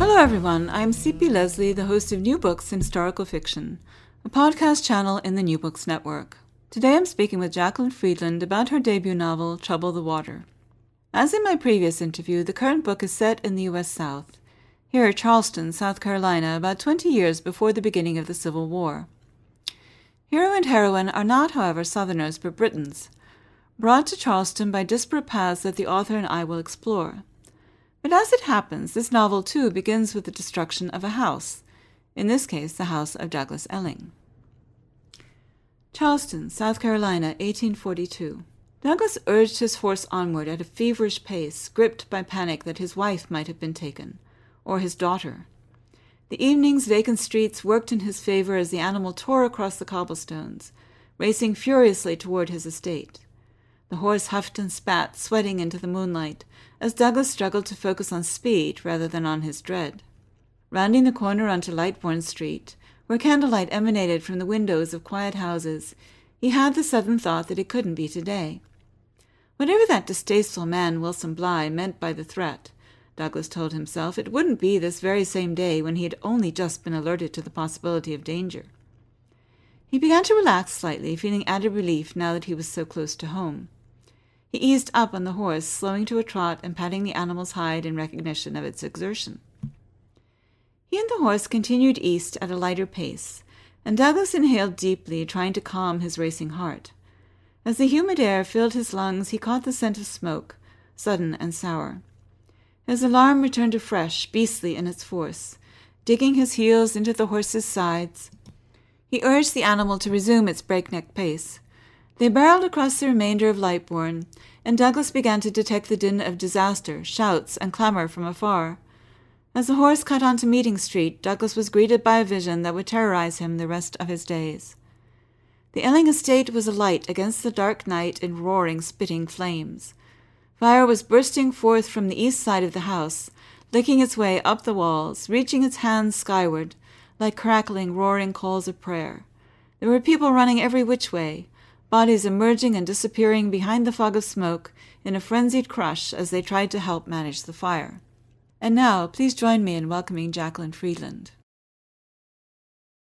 Hello everyone, I'm C.P. Leslie, the host of New Books in Historical Fiction, a podcast channel in the New Books Network. Today I'm speaking with Jacqueline Friedland about her debut novel, Trouble the Water. As in my previous interview, the current book is set in the U.S. South, here at Charleston, South Carolina, about 20 years before the beginning of the Civil War. Hero and heroine are not, however, Southerners but Britons, brought to Charleston by disparate paths that the author and I will explore. But as it happens, this novel, too, begins with the destruction of a house, in this case, the house of Douglas Elling. Charleston, South Carolina, 1842. Douglas urged his horse onward at a feverish pace, gripped by panic that his wife might have been taken, or his daughter. The evening's vacant streets worked in his favor as the animal tore across the cobblestones, racing furiously toward his estate. The horse huffed and spat, sweating into the moonlight, as Douglas struggled to focus on speed rather than on his dread. Rounding the corner onto Lightbourne Street, where candlelight emanated from the windows of quiet houses, he had the sudden thought that it couldn't be today. Whatever that distasteful man Wilson Bly meant by the threat, Douglas told himself, it wouldn't be this very same day when he had only just been alerted to the possibility of danger. He began to relax slightly, feeling added relief now that he was so close to home. He eased up on the horse, slowing to a trot and patting the animal's hide in recognition of its exertion. He and the horse continued east at a lighter pace, and Douglas inhaled deeply, trying to calm his racing heart. As the humid air filled his lungs, he caught the scent of smoke, sudden and sour. His alarm returned afresh, beastly in its force, digging his heels into the horse's sides. He urged the animal to resume its breakneck pace. They barreled across the remainder of Lightbourne, and Douglas began to detect the din of disaster, shouts, and clamor from afar. As the horse cut onto Meeting Street, Douglas was greeted by a vision that would terrorize him the rest of his days. The Elling estate was alight against the dark night in roaring, spitting flames. Fire was bursting forth from the east side of the house, licking its way up the walls, reaching its hands skyward, like crackling, roaring calls of prayer. There were people running every which way, bodies emerging and disappearing behind the fog of smoke in a frenzied crush as they tried to help manage the fire. And now, please join me in welcoming Jacqueline Friedland.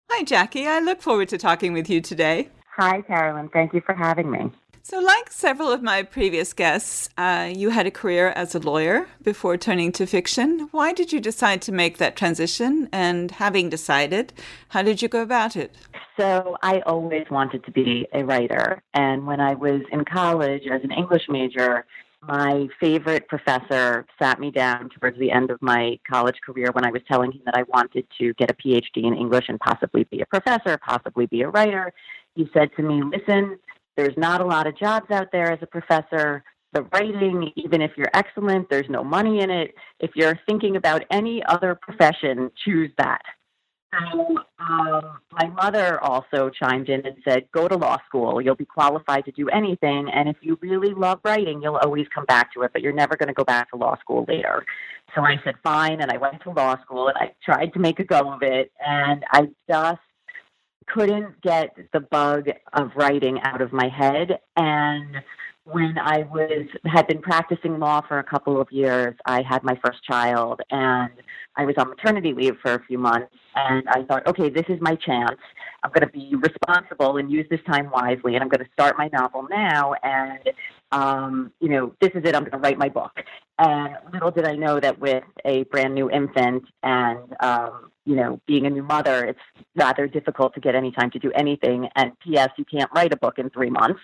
Hi, Jackie. I look forward to talking with you today. Hi, Carolyn. Thank you for having me. So like several of my previous guests, you had a career as a lawyer before turning to fiction. Why did you decide to make that transition? And having decided, how did you go about it? So I always wanted to be a writer. And when I was in college as an English major, my favorite professor sat me down towards the end of my college career when I was telling him that I wanted to get a PhD in English and possibly be a professor, possibly be a writer. He said to me, listen, there's not a lot of jobs out there as a professor. The writing, even if you're excellent, there's no money in it. If you're thinking about any other profession, choose that. So my mother also chimed in and said, go to law school. You'll be qualified to do anything. And if you really love writing, you'll always come back to it, but you're never going to go back to law school later. So I said, fine. And I went to law school and I tried to make a go of it. And I just couldn't get the bug of writing out of my head. And when I had been practicing law for a couple of years, I had my first child and I was on maternity leave for a few months. And I thought, okay, this is my chance. I'm going to be responsible and use this time wisely. And I'm going to start my novel now. And, this is it. I'm going to write my book. And little did I know that with a brand new infant and, being a new mother, it's rather difficult to get any time to do anything. And P.S., you can't write a book in 3 months.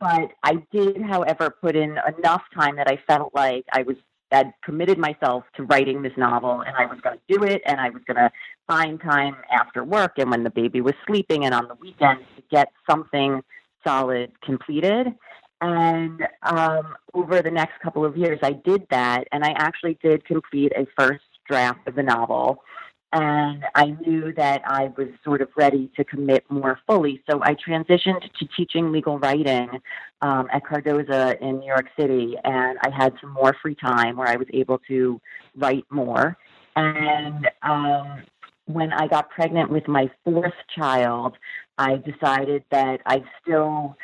But I did, however, put in enough time that I felt like I'd committed myself to writing this novel and I was going to do it. And I was going to find time after work and when the baby was sleeping and on the weekends to get something solid completed. And over the next couple of years, I did that, and I actually did complete a first draft of the novel. And I knew that I was sort of ready to commit more fully. So I transitioned to teaching legal writing at Cardozo in New York City. And I had some more free time where I was able to write more. And when I got pregnant with my fourth child, I decided that I still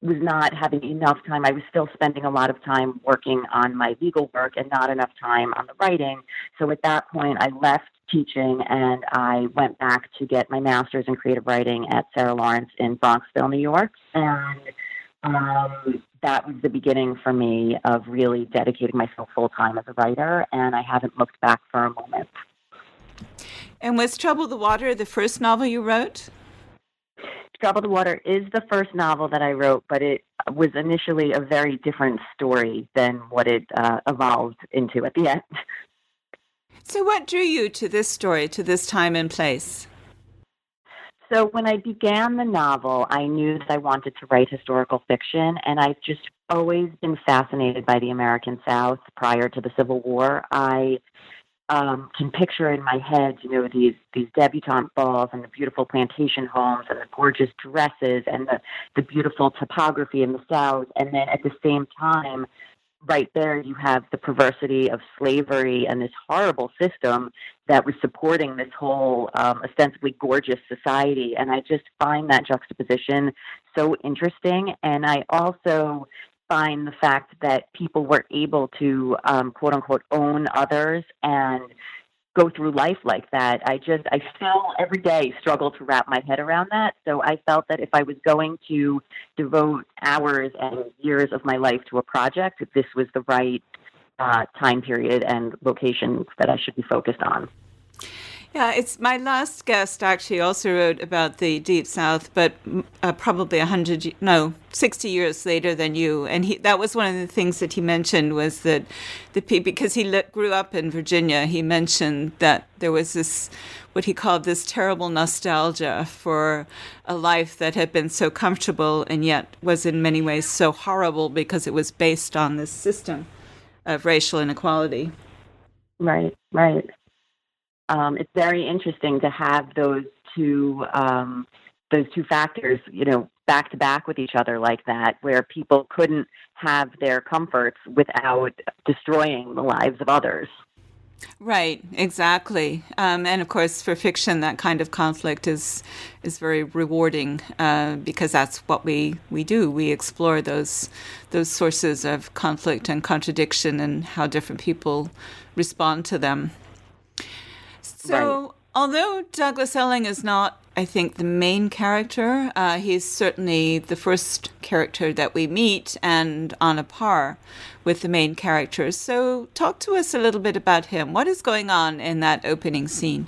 was not having enough time. I was still spending a lot of time working on my legal work and not enough time on the writing. So at that point, I left teaching and I went back to get my master's in creative writing at Sarah Lawrence in Bronxville, New York. And that was the beginning for me of really dedicating myself full-time as a writer, and I haven't looked back for a moment. And was Trouble the Water the first novel you wrote? Trouble the Water is the first novel that I wrote, but it was initially a very different story than what it evolved into at the end. So what drew you to this story, to this time and place? So when I began the novel, I knew that I wanted to write historical fiction, and I've just always been fascinated by the American South prior to the Civil War. I can picture in my head, you know, these debutante balls and the beautiful plantation homes and the gorgeous dresses and the beautiful topography in the South. And then at the same time, right there, you have the perversity of slavery and this horrible system that was supporting this whole ostensibly gorgeous society. And I just find that juxtaposition so interesting. And I also find the fact that people were able to, quote unquote, own others and go through life like that. I still every day struggle to wrap my head around that. So I felt that if I was going to devote hours and years of my life to a project, this was the right time period and location that I should be focused on. Yeah, it's my last guest actually also wrote about the Deep South, but probably 60 years later than you. And that was one of the things that he mentioned was that because he grew up in Virginia, he mentioned that there was this, what he called this terrible nostalgia for a life that had been so comfortable and yet was in many ways so horrible because it was based on this system of racial inequality. Right, right. It's very interesting to have those two factors, you know, back to back with each other like that, where people couldn't have their comforts without destroying the lives of others. Right, exactly. And of course, for fiction, that kind of conflict is very rewarding because that's what we do. We explore those sources of conflict and contradiction and how different people respond to them. So, right. Although Douglas Elling is not, I think, the main character, he's certainly the first character that we meet and on a par with the main character. So talk to us a little bit about him. What is going on in that opening scene?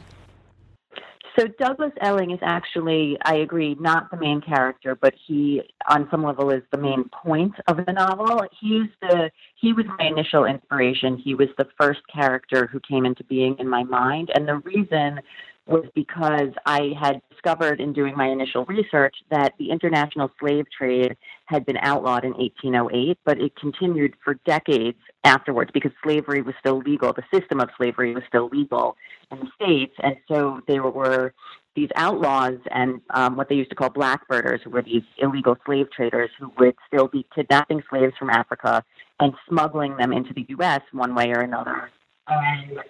So Douglas Elling is actually, I agree, not the main character, but he, on some level, is the main point of the novel. He was my initial inspiration. He was the first character who came into being in my mind. And the reason was because I had discovered in doing my initial research that the international slave trade had been outlawed in 1808, but it continued for decades afterwards because slavery was still legal. The system of slavery was still legal in the States. And so there were these outlaws and what they used to call blackbirders, who were these illegal slave traders who would still be kidnapping slaves from Africa and smuggling them into the U.S. one way or another. And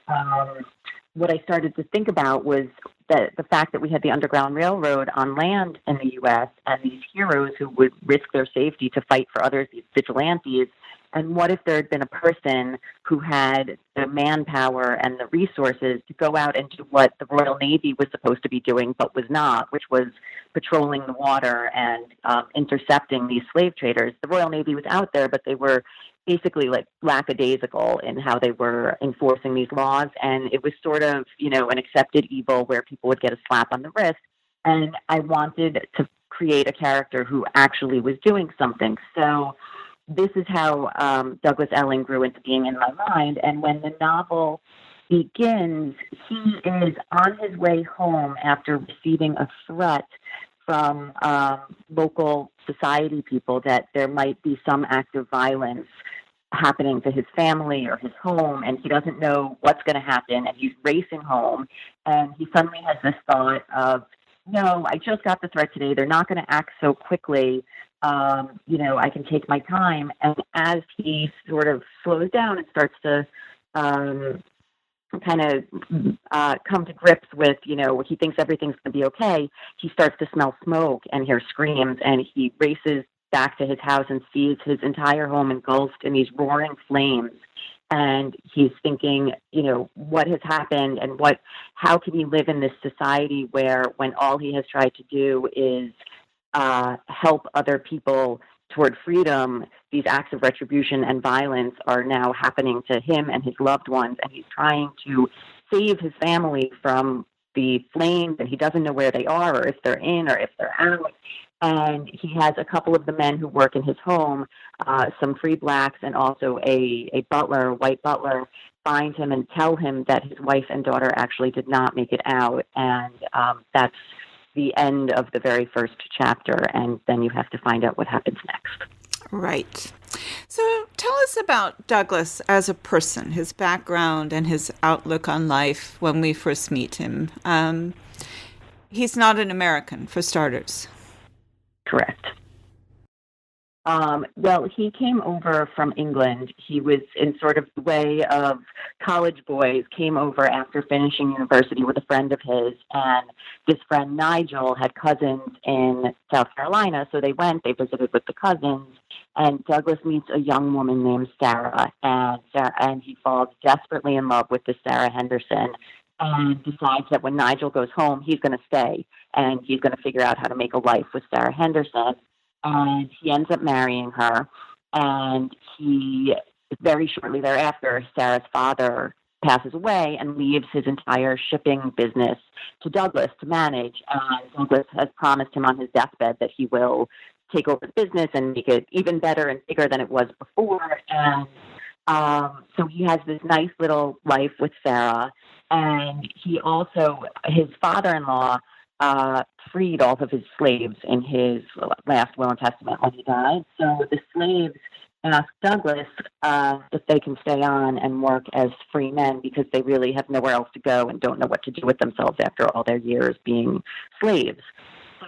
what I started to think about was that the fact that we had the Underground Railroad on land in the U.S. and these heroes who would risk their safety to fight for others, these vigilantes, and what if there had been a person who had the manpower and the resources to go out and do what the Royal Navy was supposed to be doing but was not, which was patrolling the water and intercepting these slave traders. The Royal Navy was out there, but they were basically like lackadaisical in how they were enforcing these laws. And it was sort of, you know, an accepted evil where people would get a slap on the wrist. And I wanted to create a character who actually was doing something. So this is how Douglas Elling grew into being in my mind. And when the novel begins, he is on his way home after receiving a threat from local society people that there might be some act of violence happening to his family or his home, and he doesn't know what's going to happen, and he's racing home, and he suddenly has this thought of, no, I just got the threat today. They're not going to act so quickly. I can take my time. And as he sort of slows down and starts to come to grips with, what he thinks everything's going to be okay, he starts to smell smoke and hear screams, and he races back to his house and sees his entire home engulfed in these roaring flames. And he's thinking, what has happened, and how can he live in this society where when all he has tried to do is help other people toward freedom, these acts of retribution and violence are now happening to him and his loved ones. And he's trying to save his family from the flames, and he doesn't know where they are or if they're in or if they're out. And he has a couple of the men who work in his home, some free blacks and also a butler, a white butler, find him and tell him that his wife and daughter actually did not make it out. And that's the end of the very first chapter. And then you have to find out what happens next. Right. So tell us about Douglas as a person, his background and his outlook on life when we first meet him. He's not an American, for starters. Correct. He came over from England. He was in sort of the way of college boys, came over after finishing university with a friend of his, and this friend, Nigel, had cousins in South Carolina, so they visited with the cousins, and Douglas meets a young woman named Sarah, and he falls desperately in love with this Sarah Henderson, and decides that when Nigel goes home, he's going to stay, and he's going to figure out how to make a life with Sarah Henderson. And he ends up marrying her, and very shortly thereafter, Sarah's father passes away and leaves his entire shipping business to Douglas to manage, and Douglas has promised him on his deathbed that he will take over the business and make it even better and bigger than it was before, and so he has this nice little life with Sarah, and his father-in-law freed all of his slaves in his last will and testament when he died. So the slaves asked Douglas if they can stay on and work as free men because they really have nowhere else to go and don't know what to do with themselves after all their years being slaves.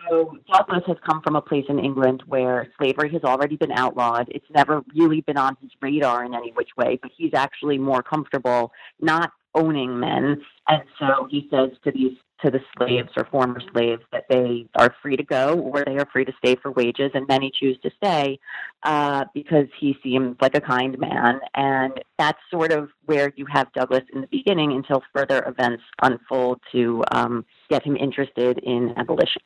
So Douglas has come from a place in England where slavery has already been outlawed. It's never really been on his radar in any which way, but he's actually more comfortable not owning men. And so he says to the slaves or former slaves that they are free to go or they are free to stay for wages. And many choose to stay because he seems like a kind man. And that's sort of where you have Douglas in the beginning until further events unfold to get him interested in abolition.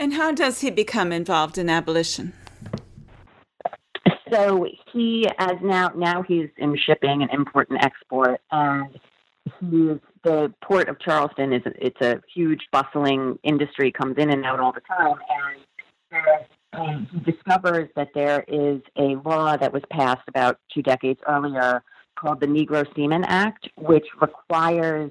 And how does he become involved in abolition? So now he's in shipping and import and export, and the port of Charleston it's a huge bustling industry, comes in and out all the time, and he discovers that there is a law that was passed about 20 decades earlier called the Negro Seamen Act, which requires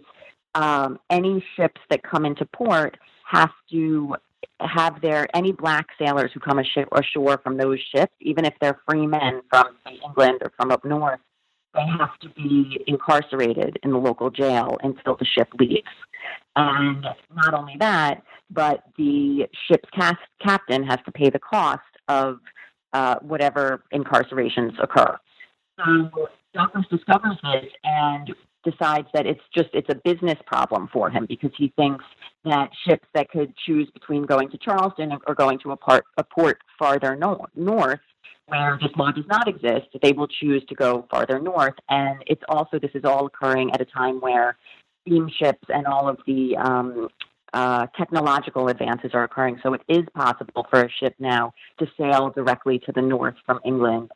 any ships that come into port have to have any black sailors who come ashore from those ships, even if they're free men from England or from up north, they have to be incarcerated in the local jail until the ship leaves. And not only that, but the ship's captain has to pay the cost of whatever incarcerations occur. So Douglas discovers this and decides that it's a business problem for him because he thinks that ships that could choose between going to Charleston or going to a port farther north where this law does not exist, they will choose to go farther north. And this is all occurring at a time where steamships and all of the technological advances are occurring. So it is possible for a ship now to sail directly to the north from England,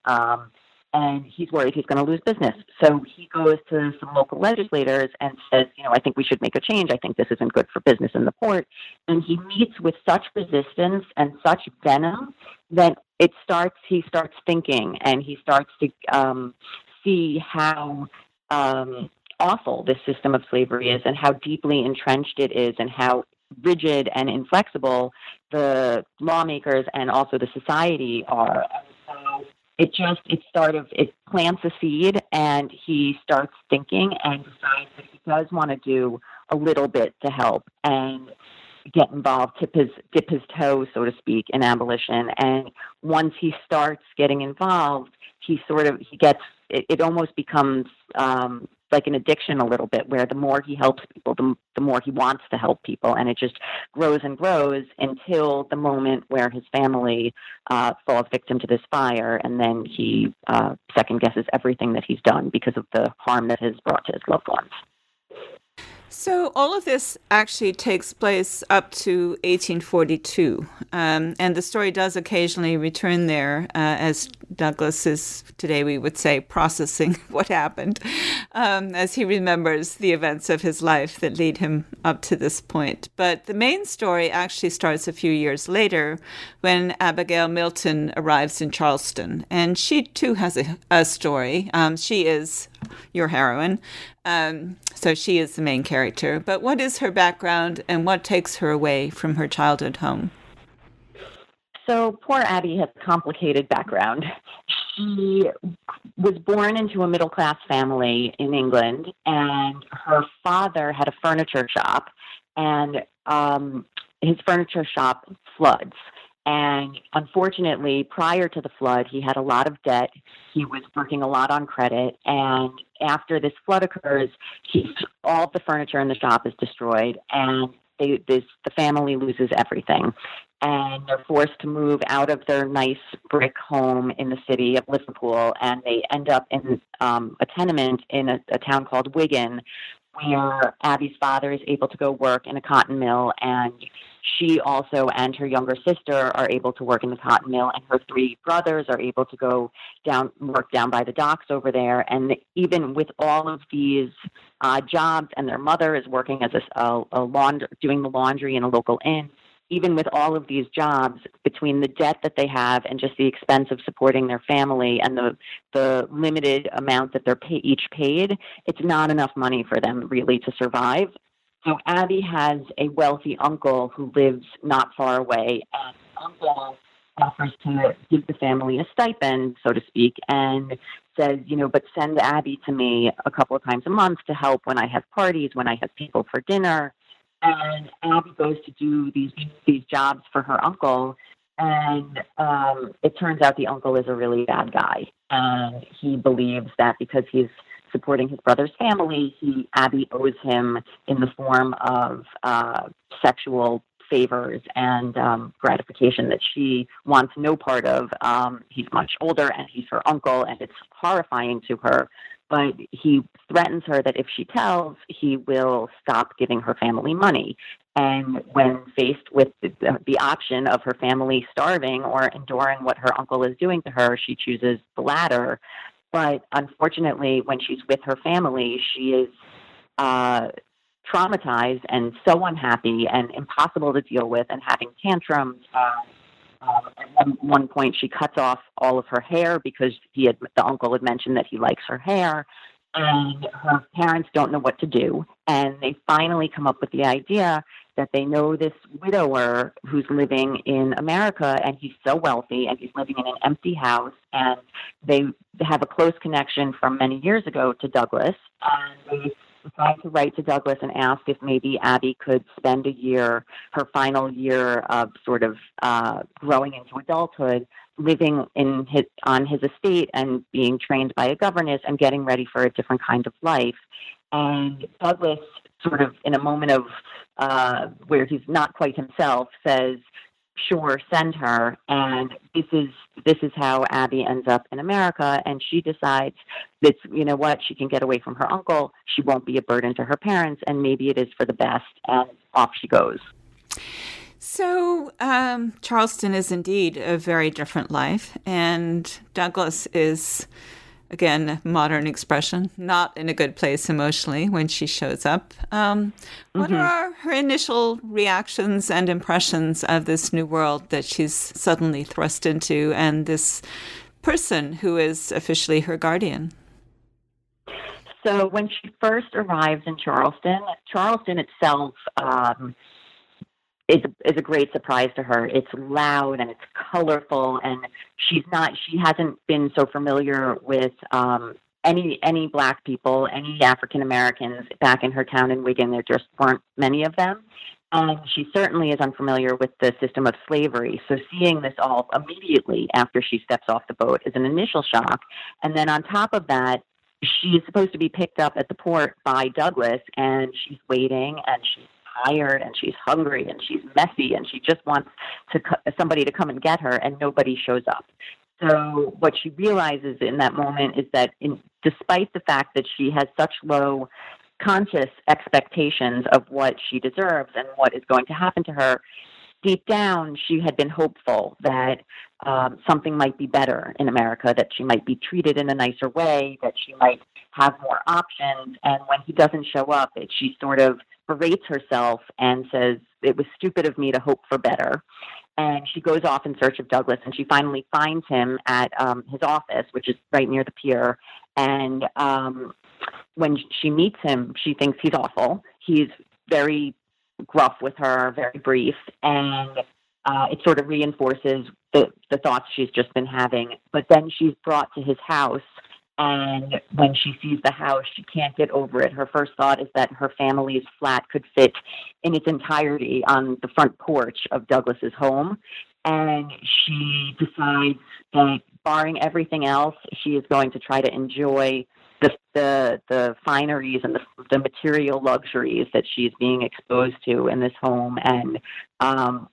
and he's worried he's going to lose business. So he goes to some local legislators and says, I think we should make a change. I think this isn't good for business in the port. And he meets with such resistance and such venom that he starts thinking, and he starts to see how awful this system of slavery is and how deeply entrenched it is and how rigid and inflexible the lawmakers and also the society are. So it plants a seed, and he starts thinking and decides that he does want to do a little bit to help and get involved, dip his toe, so to speak, in abolition. And once he starts getting involved, it almost becomes like an addiction a little bit, where the more he helps people, the more he wants to help people. And it just grows and grows until the moment where his family falls victim to this fire. And then he second guesses everything that he's done because of the harm that has brought to his loved ones. So all of this actually takes place up to 1842, and the story does occasionally return there as Douglas is, today we would say, processing what happened, as he remembers the events of his life that lead him up to this point. But the main story actually starts a few years later when Abigail Milton arrives in Charleston, and she too has a story. She is your heroine. So she is the main character. But what is her background and what takes her away from her childhood home? So poor Abby has a complicated background. She was born into a middle-class family in England, and her father had a furniture shop, and his furniture shop floods. And unfortunately, prior to the flood, he had a lot of debt. He was working a lot on credit. And after this flood occurs, all of the furniture in the shop is destroyed. And the family loses everything. And they're forced to move out of their nice brick home in the city of Liverpool. And they end up in a tenement in a town called Wigan, where Abby's father is able to go work in a cotton mill, and she also and her younger sister are able to work in the cotton mill, and her three brothers are able to go work down by the docks over there. And even with all of these jobs, and their mother is working as doing the laundry in a local inn, even with all of these jobs, between the debt that they have and just the expense of supporting their family and the limited amount that they're each paid, it's not enough money for them really to survive. So Abby has a wealthy uncle who lives not far away, and uncle offers to give the family a stipend, so to speak, and says, but send Abby to me a couple of times a month to help when I have parties, when I have people for dinner. And Abby goes to do these jobs for her uncle, and it turns out the uncle is a really bad guy. And he believes that because he's supporting his brother's family, Abby owes him in the form of sexual favors and gratification that she wants no part of. He's much older, and he's her uncle, and it's horrifying to her. But he threatens her that if she tells, he will stop giving her family money. And when faced with the option of her family starving or enduring what her uncle is doing to her, she chooses the latter. But unfortunately, when she's with her family, she is traumatized and so unhappy and impossible to deal with and having tantrums. At one point, she cuts off all of her hair because the uncle had mentioned that he likes her hair, and her parents don't know what to do. And they finally come up with the idea that they know this widower who's living in America, and he's so wealthy, and he's living in an empty house, and they have a close connection from many years ago to Douglas. And they decided to write to Douglas and ask if maybe Abby could spend her final year of sort of growing into adulthood, living on his estate and being trained by a governess and getting ready for a different kind of life. And Douglas, sort of in a moment of where he's not quite himself, says, sure, send her. And this is how Abby ends up in America. And she decides that, she can get away from her uncle. She won't be a burden to her parents, and maybe it is for the best. And off she goes. So Charleston is indeed a very different life. And Douglas is, again, modern expression, not in a good place emotionally when she shows up. What are her initial reactions and impressions of this new world that she's suddenly thrust into, and this person who is officially her guardian? So when she first arrives in Charleston itself is a great surprise to her. It's loud and it's colorful, and she hasn't been so familiar with any Black people, any African Americans back in her town in Wigan. There just weren't many of them. She certainly is unfamiliar with the system of slavery. So seeing this all immediately after she steps off the boat is an initial shock. And then on top of that, she is supposed to be picked up at the port by Douglas, and she's waiting, and she's tired, and she's hungry, and she's messy, and she just wants somebody to come and get her, and nobody shows up. So what she realizes in that moment is that despite the fact that she has such low conscious expectations of what she deserves and what is going to happen to her, deep down she had been hopeful that something might be better in America, that she might be treated in a nicer way, that she might have more options. And when he doesn't show up, she sort of berates herself and says, it was stupid of me to hope for better. And she goes off in search of Douglas, and she finally finds him at his office, which is right near the pier. And when she meets him, she thinks he's awful. He's very gruff with her, very brief, and it sort of reinforces the thoughts she's just been having. But then she's brought to his house, and when she sees the house, she can't get over it. Her first thought is that her family's flat could fit in its entirety on the front porch of Douglas's home. And she decides that, barring everything else, she is going to try to enjoy the fineries and the material luxuries that she's being exposed to in this home. And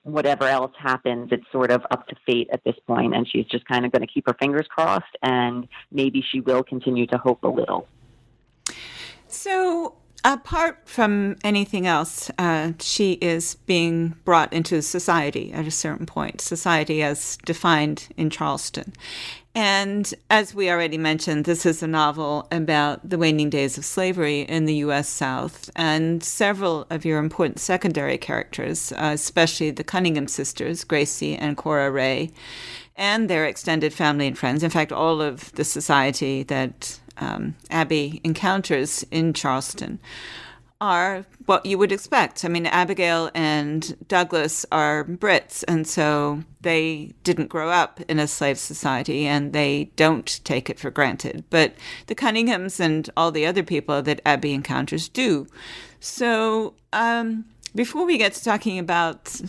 whatever else happens, it's sort of up to fate at this point. And she's just kind of going to keep her fingers crossed, and maybe she will continue to hope a little. So apart from anything else, she is being brought into society at a certain point, society as defined in Charleston. And as we already mentioned, this is a novel about the waning days of slavery in the U.S. South. And several of your important secondary characters, especially the Cunningham sisters, Gracie and Cora Ray, and their extended family and friends, in fact, all of the society that Abby encounters in Charleston, are what you would expect. I mean, Abigail and Douglas are Brits, and so they didn't grow up in a slave society, and they don't take it for granted. But the Cunninghams and all the other people that Abby encounters do. So before we get to talking about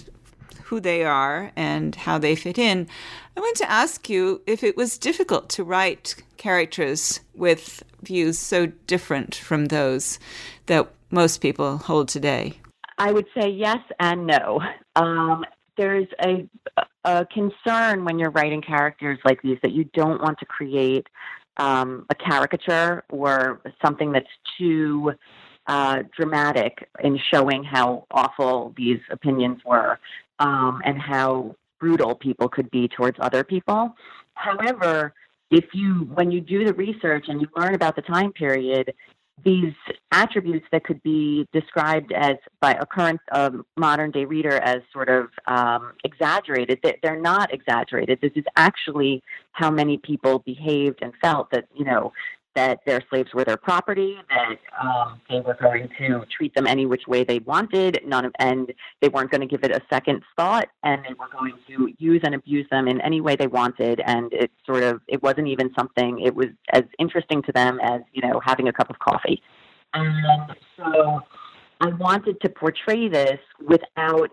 who they are and how they fit in, I want to ask you if it was difficult to write characters with views so different from those that most people hold today? I would say yes and no. There's a concern when you're writing characters like these that you don't want to create a caricature or something that's too dramatic in showing how awful these opinions were and how brutal people could be towards other people. However, when you do the research and you learn about the time period, these attributes that could be described as by a current modern day reader as sort of exaggerated, they're not exaggerated. This is actually how many people behaved and felt that, you know, that their slaves were their property, that they were going to treat them any which way they wanted, and they weren't going to give it a second thought, and they were going to use and abuse them in any way they wanted. And it wasn't even something, it was as interesting to them as, you know, having a cup of coffee. And so I wanted to portray this without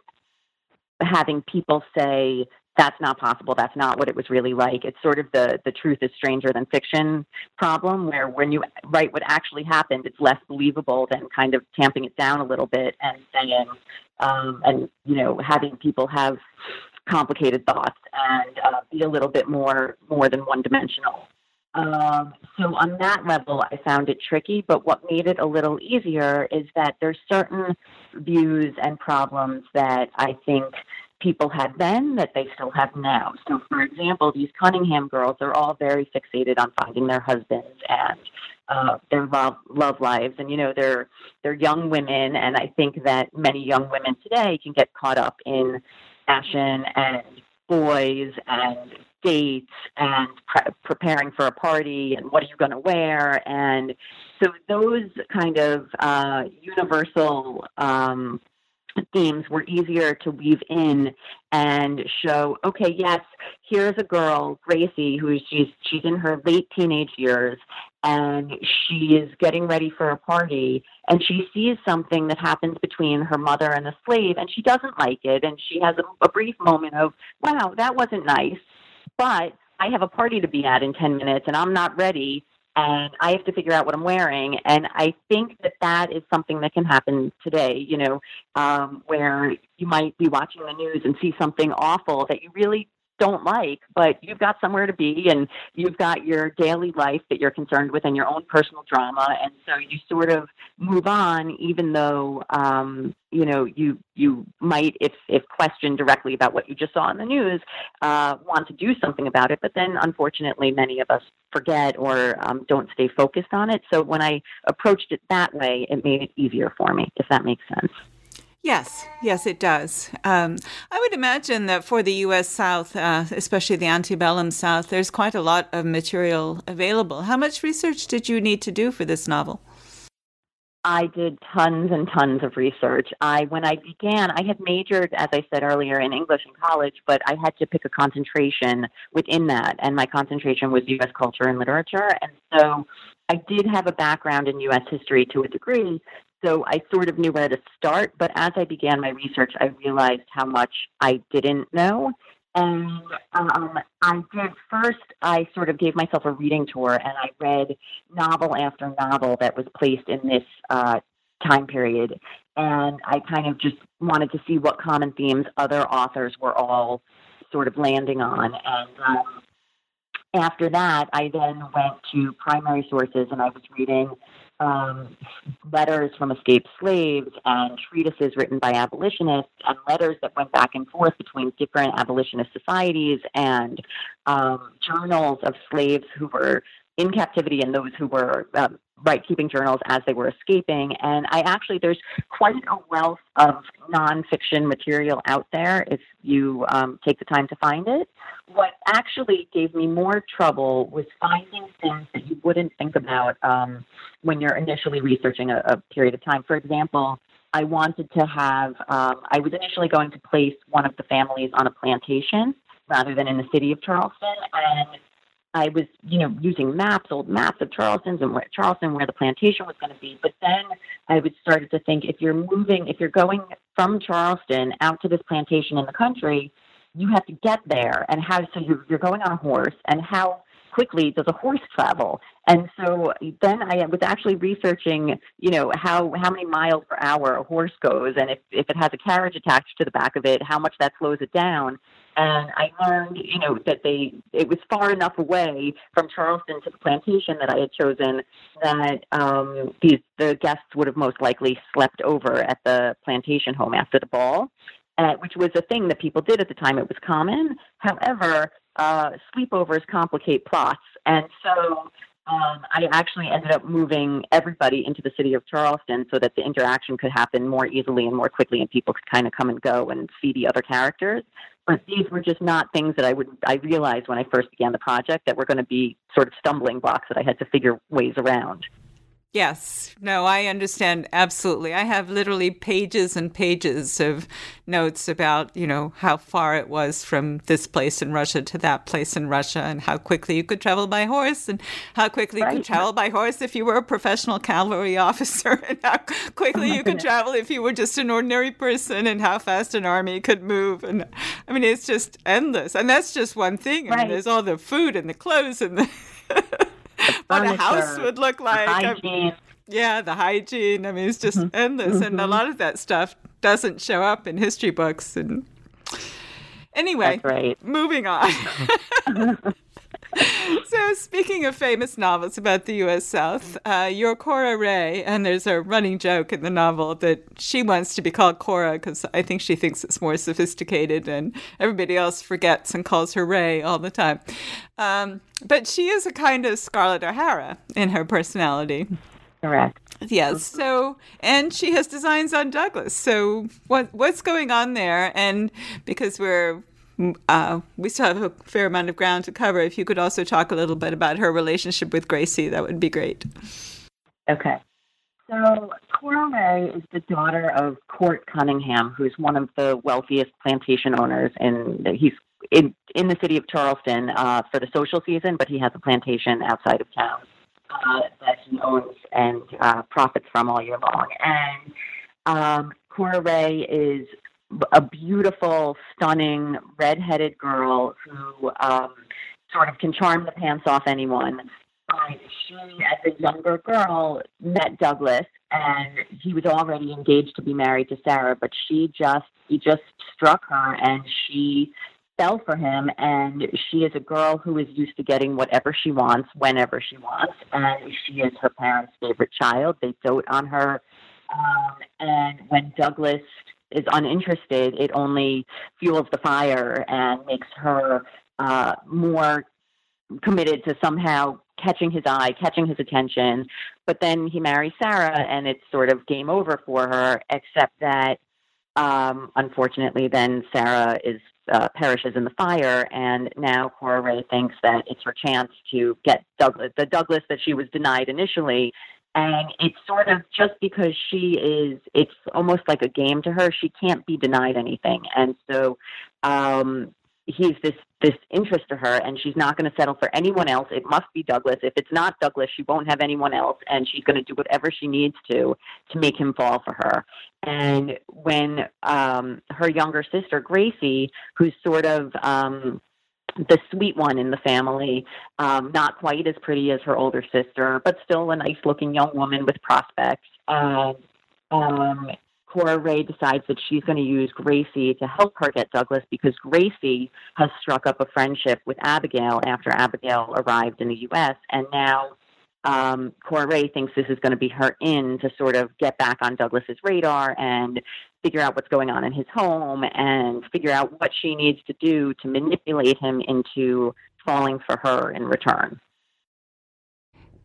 having people say, that's not possible. That's not what it was really like. It's sort of the truth is stranger than fiction problem, where when you write what actually happened, it's less believable than kind of tamping it down a little bit and saying, and, you know, having people have complicated thoughts and be a little bit more than one dimensional. So on that level, I found it tricky, but what made it a little easier is that there's certain views and problems that I think people had then that they still have now. So, for example, these Cunningham girls are all very fixated on finding their husbands and their love lives, and, you know, they're young women, and I think that many young women today can get caught up in fashion and boys and dates and preparing for a party and what are you going to wear, and so those kind of universal themes were easier to weave in and show, okay, yes, here's a girl, Gracie, who she's in her late teenage years, and she is getting ready for a party, and she sees something that happens between her mother and the slave, and she doesn't like it, and she has a brief moment of, wow, that wasn't nice, but I have a party to be at in 10 minutes, and I'm not ready, and I have to figure out what I'm wearing. And I think that that is something that can happen today, you know, where you might be watching the news and see something awful that you really don't like, but you've got somewhere to be and you've got your daily life that you're concerned with and your own personal drama. And so you sort of move on, even though, you know, you might, if questioned directly about what you just saw in the news, want to do something about it. But then unfortunately, many of us forget or don't stay focused on it. So when I approached it that way, it made it easier for me, if that makes sense. Yes, it does. I would imagine that for the U.S. South, especially the antebellum South, there's quite a lot of material available. How much research did you need to do for this novel? I did tons and tons of research. When I began, I had majored, as I said earlier, in English in college, but I had to pick a concentration within that, and my concentration was U.S. culture and literature, and so I did have a background in U.S. history to a degree. So I sort of knew where to start, but as I began my research, I realized how much I didn't know. And I sort of gave myself a reading tour, and I read novel after novel that was placed in this time period. And I kind of just wanted to see what common themes other authors were all sort of landing on. And after that, I then went to primary sources, and I was reading letters from escaped slaves and treatises written by abolitionists and letters that went back and forth between different abolitionist societies and journals of slaves who were in captivity and those who were keeping journals as they were escaping. And there's quite a wealth of nonfiction material out there if you take the time to find it. What actually gave me more trouble was finding things that you wouldn't think about when you're initially researching a period of time. For example, I wanted to have, I was initially going to place one of the families on a plantation rather than in the city of Charleston. And I was, you know, using maps, old maps of Charleston, where the plantation was going to be. But then I would started to think, if you're going from Charleston out to this plantation in the country, you have to get there. And you're going on a horse, and how quickly does a horse travel? And so then I was actually researching, you know, how many miles per hour a horse goes, and if it has a carriage attached to the back of it, how much that slows it down. And I learned, you know, that it was far enough away from Charleston to the plantation that I had chosen that the guests would have most likely slept over at the plantation home after the ball, which was a thing that people did at the time. It was common. However, sleepovers complicate plots. And so I actually ended up moving everybody into the city of Charleston so that the interaction could happen more easily and more quickly, and people could kind of come and go and see the other characters. But these were just not things that I realized when I first began the project that were going to be sort of stumbling blocks that I had to figure ways around. Yes. No, I understand. Absolutely. I have literally pages and pages of notes about, you know, how far it was from this place in Russia to that place in Russia, and how quickly you could travel by horse, and how quickly you could travel by horse if you were a professional cavalry officer, and how quickly you could travel if you were just an ordinary person, and how fast an army could move. And I mean, it's just endless. And that's just one thing. I mean, there's all the food and the clothes and the... what a house would look like. The hygiene. I mean, it's just endless. Mm-hmm. And a lot of that stuff doesn't show up in history books. And anyway, right. Moving on. So speaking of famous novels about the U.S. South, you're Cora Ray, and there's a running joke in the novel that she wants to be called Cora because I think she thinks it's more sophisticated, and everybody else forgets and calls her Ray all the time. But she is a kind of Scarlett O'Hara in her personality. Correct. Yes. So, and she has designs on Douglas. So what's going on there? And because we still have a fair amount of ground to cover. If you could also talk a little bit about her relationship with Gracie, that would be great. Okay. So Cora Ray is the daughter of Court Cunningham, who's one of the wealthiest plantation owners, and he's in the city of Charleston for the social season, but he has a plantation outside of town that he owns and profits from all year long. And Cora Ray is a beautiful, stunning, redheaded girl who sort of can charm the pants off anyone. She, as a younger girl, met Douglas, and he was already engaged to be married to Sarah, but he just struck her, and she fell for him, and she is a girl who is used to getting whatever she wants, whenever she wants, and she is her parents' favorite child. They dote on her, and when Douglas is uninterested, it only fuels the fire and makes her more committed to somehow catching his eye, catching his attention. But then he marries Sarah, and it's sort of game over for her, except that, unfortunately, then Sarah perishes in the fire, and now Cora Ray thinks that it's her chance to get the Douglas that she was denied initially. And it's sort of just because it's almost like a game to her. She can't be denied anything. And so he's this interest to her, and she's not going to settle for anyone else. It must be Douglas. If it's not Douglas, she won't have anyone else, and she's going to do whatever she needs to make him fall for her. And when her younger sister, Gracie, who's sort of the sweet one in the family, not quite as pretty as her older sister, but still a nice-looking young woman with prospects, Cora Ray decides that she's going to use Gracie to help her get Douglas, because Gracie has struck up a friendship with Abigail after Abigail arrived in the U.S., and now Cora Ray thinks this is going to be her in to sort of get back on Douglas's radar and figure out what's going on in his home and figure out what she needs to do to manipulate him into falling for her in return.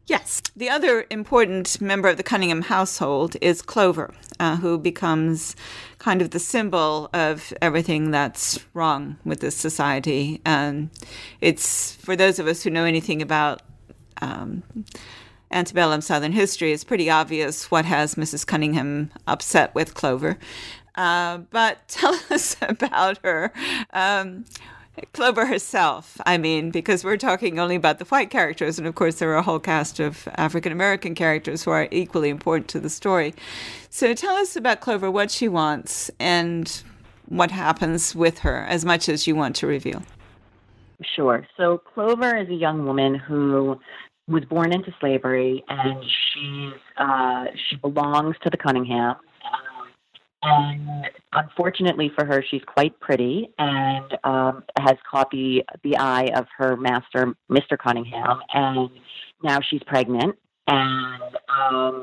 Yes. The other important member of the Cunningham household is Clover, who becomes kind of the symbol of everything that's wrong with this society. And it's, for those of us who know anything about antebellum Southern history, it's pretty obvious what has Mrs. Cunningham upset with Clover. But tell us about her. Clover herself, I mean, because we're talking only about the white characters, and of course there are a whole cast of African-American characters who are equally important to the story. So tell us about Clover, what she wants, and what happens with her, as much as you want to reveal. Sure. So Clover is a young woman who was born into slavery, and she belongs to the Cunningham. And unfortunately for her, she's quite pretty and has caught the eye of her master, Mr. Cunningham. And now she's pregnant, and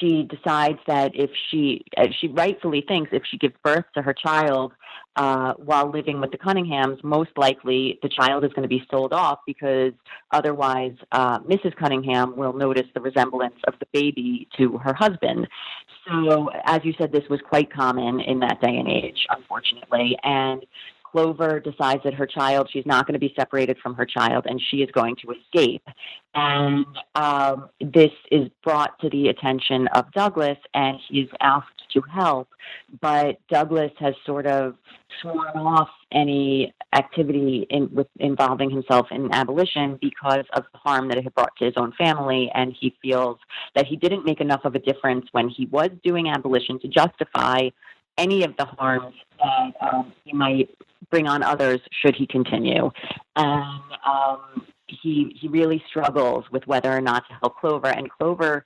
she decides that if she rightfully thinks if she gives birth to her child while living with the Cunninghams, most likely the child is going to be sold off, because otherwise Mrs. Cunningham will notice the resemblance of the baby to her husband. So, as you said, this was quite common in that day and age, unfortunately. And Clover decides that her child, she's not going to be separated from her child, and she is going to escape. And this is brought to the attention of Douglas, and he's asked to help. But Douglas has sort of sworn off any activity involving himself in abolition because of the harm that it had brought to his own family, and he feels that he didn't make enough of a difference when he was doing abolition to justify any of the harms that he might bring on others should he continue. And he really struggles with whether or not to help Clover, and Clover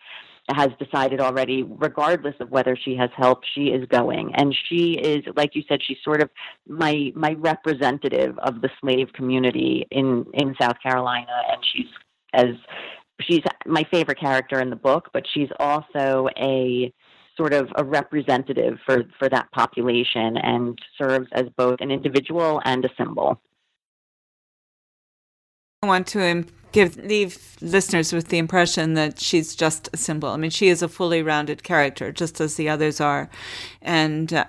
has decided already, regardless of whether she has help, she is going. And she is, like you said, she's sort of my representative of the slave community in South Carolina, and she's my favorite character in the book, but she's also a sort of a representative for that population, and serves as both an individual and a symbol. I want to leave listeners with the impression that she's just a symbol. I mean, she is a fully rounded character, just as the others are. And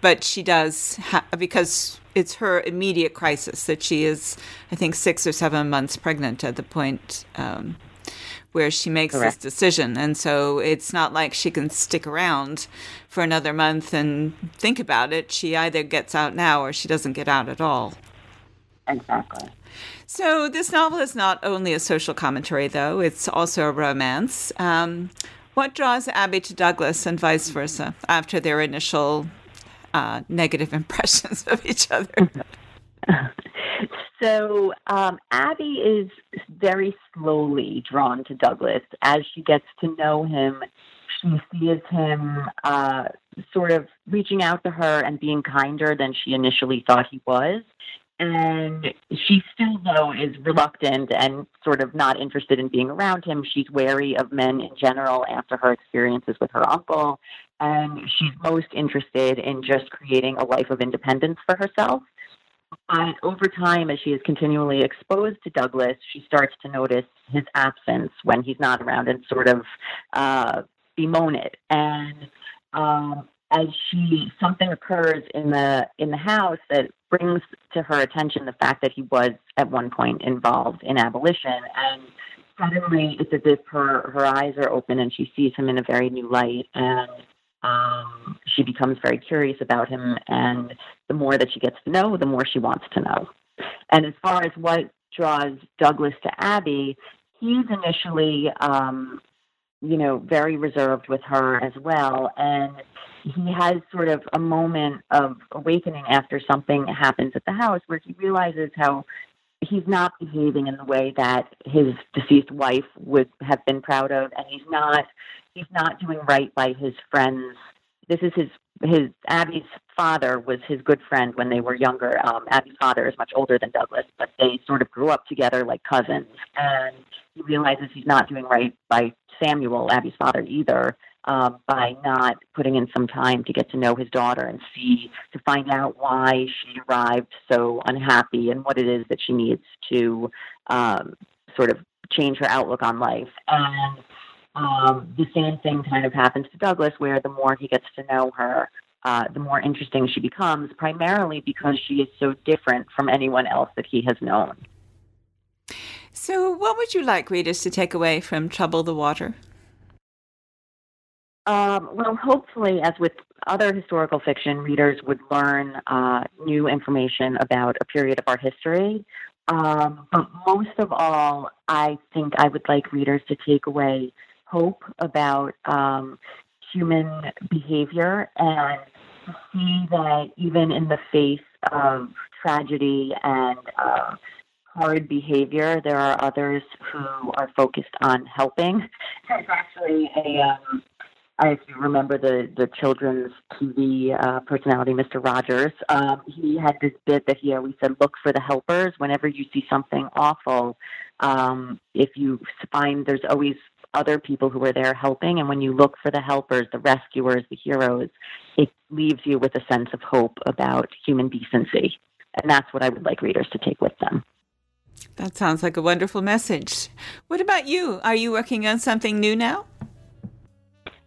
but she does, because it's her immediate crisis that she is, I think, 6 or 7 months pregnant at the point where she makes this decision. And so it's not like she can stick around for another month and think about it. She either gets out now or she doesn't get out at all. Exactly. So this novel is not only a social commentary, though. It's also a romance. What draws Abby to Douglas and vice versa after their initial negative impressions of each other? So Abby is very slowly drawn to Douglas. As she gets to know him, she sees him sort of reaching out to her and being kinder than she initially thought he was. And she still, though, is reluctant and sort of not interested in being around him. She's wary of men in general after her experiences with her uncle. And she's most interested in just creating a life of independence for herself. But over time, as she is continually exposed to Douglas, she starts to notice his absence when he's not around and sort of bemoan it. And something occurs in the house that brings to her attention the fact that he was at one point involved in abolition, and suddenly it's as if her eyes are open and she sees him in a very new light, and she becomes very curious about him, and the more that she gets to know, the more she wants to know. And as far as what draws Douglas to Abby, he's initially very reserved with her as well. And he has sort of a moment of awakening after something happens at the house where he realizes how he's not behaving in the way that his deceased wife would have been proud of. And he's not doing right by his friends. This is his Abby's father was his good friend when they were younger. Abby's father is much older than Douglas, but they sort of grew up together like cousins. And he realizes he's not doing right by Samuel, Abby's father, either, by not putting in some time to get to know his daughter and to find out why she arrived so unhappy and what it is that she needs to sort of change her outlook on life. And the same thing kind of happens to Douglas, where the more he gets to know her, the more interesting she becomes, primarily because she is so different from anyone else that he has known. So what would you like readers to take away from Trouble the Water? Well, hopefully, as with other historical fiction, readers would learn new information about a period of our history. But most of all, I think I would like readers to take away hope about human behavior and to see that even in the face of tragedy and hard behavior, there are others who are focused on helping. There's actually if you remember the children's TV personality, Mr. Rogers, he had this bit that he always said, look for the helpers. Whenever you see something awful, if you find there's always other people who are there helping, and when you look for the helpers, the rescuers, the heroes, it leaves you with a sense of hope about human decency. And that's what I would like readers to take with them. That sounds like a wonderful message. What about you? Are you working on something new now?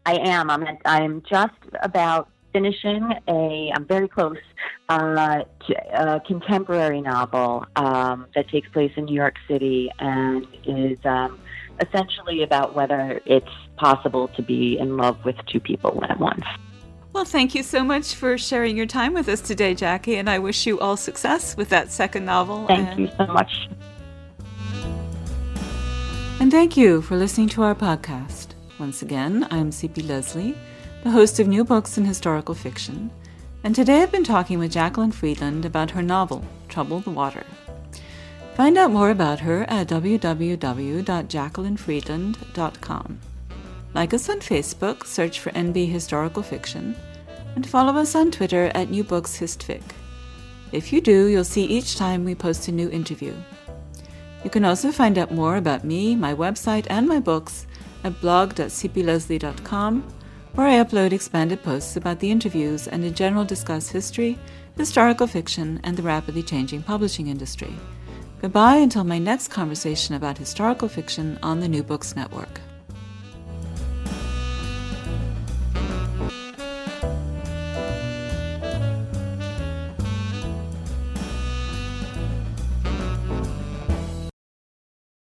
I am. I'm just about finishing I'm very close to a contemporary novel that takes place in New York City and is essentially about whether it's possible to be in love with two people at once. Well, thank you so much for sharing your time with us today, Jackie, and I wish you all success with that second novel. Thank you so much. And thank you for listening to our podcast. Once again, I'm C.P. Leslie, the host of New Books in Historical Fiction, and today I've been talking with Jacqueline Friedland about her novel, Trouble the Water. Find out more about her at www.jacquelinefriedland.com. Like us on Facebook, search for NB Historical Fiction, and follow us on Twitter at New Books Histfic. If you do, you'll see each time we post a new interview. You can also find out more about me, my website, and my books at blog.cpleslie.com, where I upload expanded posts about the interviews and in general discuss history, historical fiction, and the rapidly changing publishing industry. Goodbye until my next conversation about historical fiction on the New Books Network.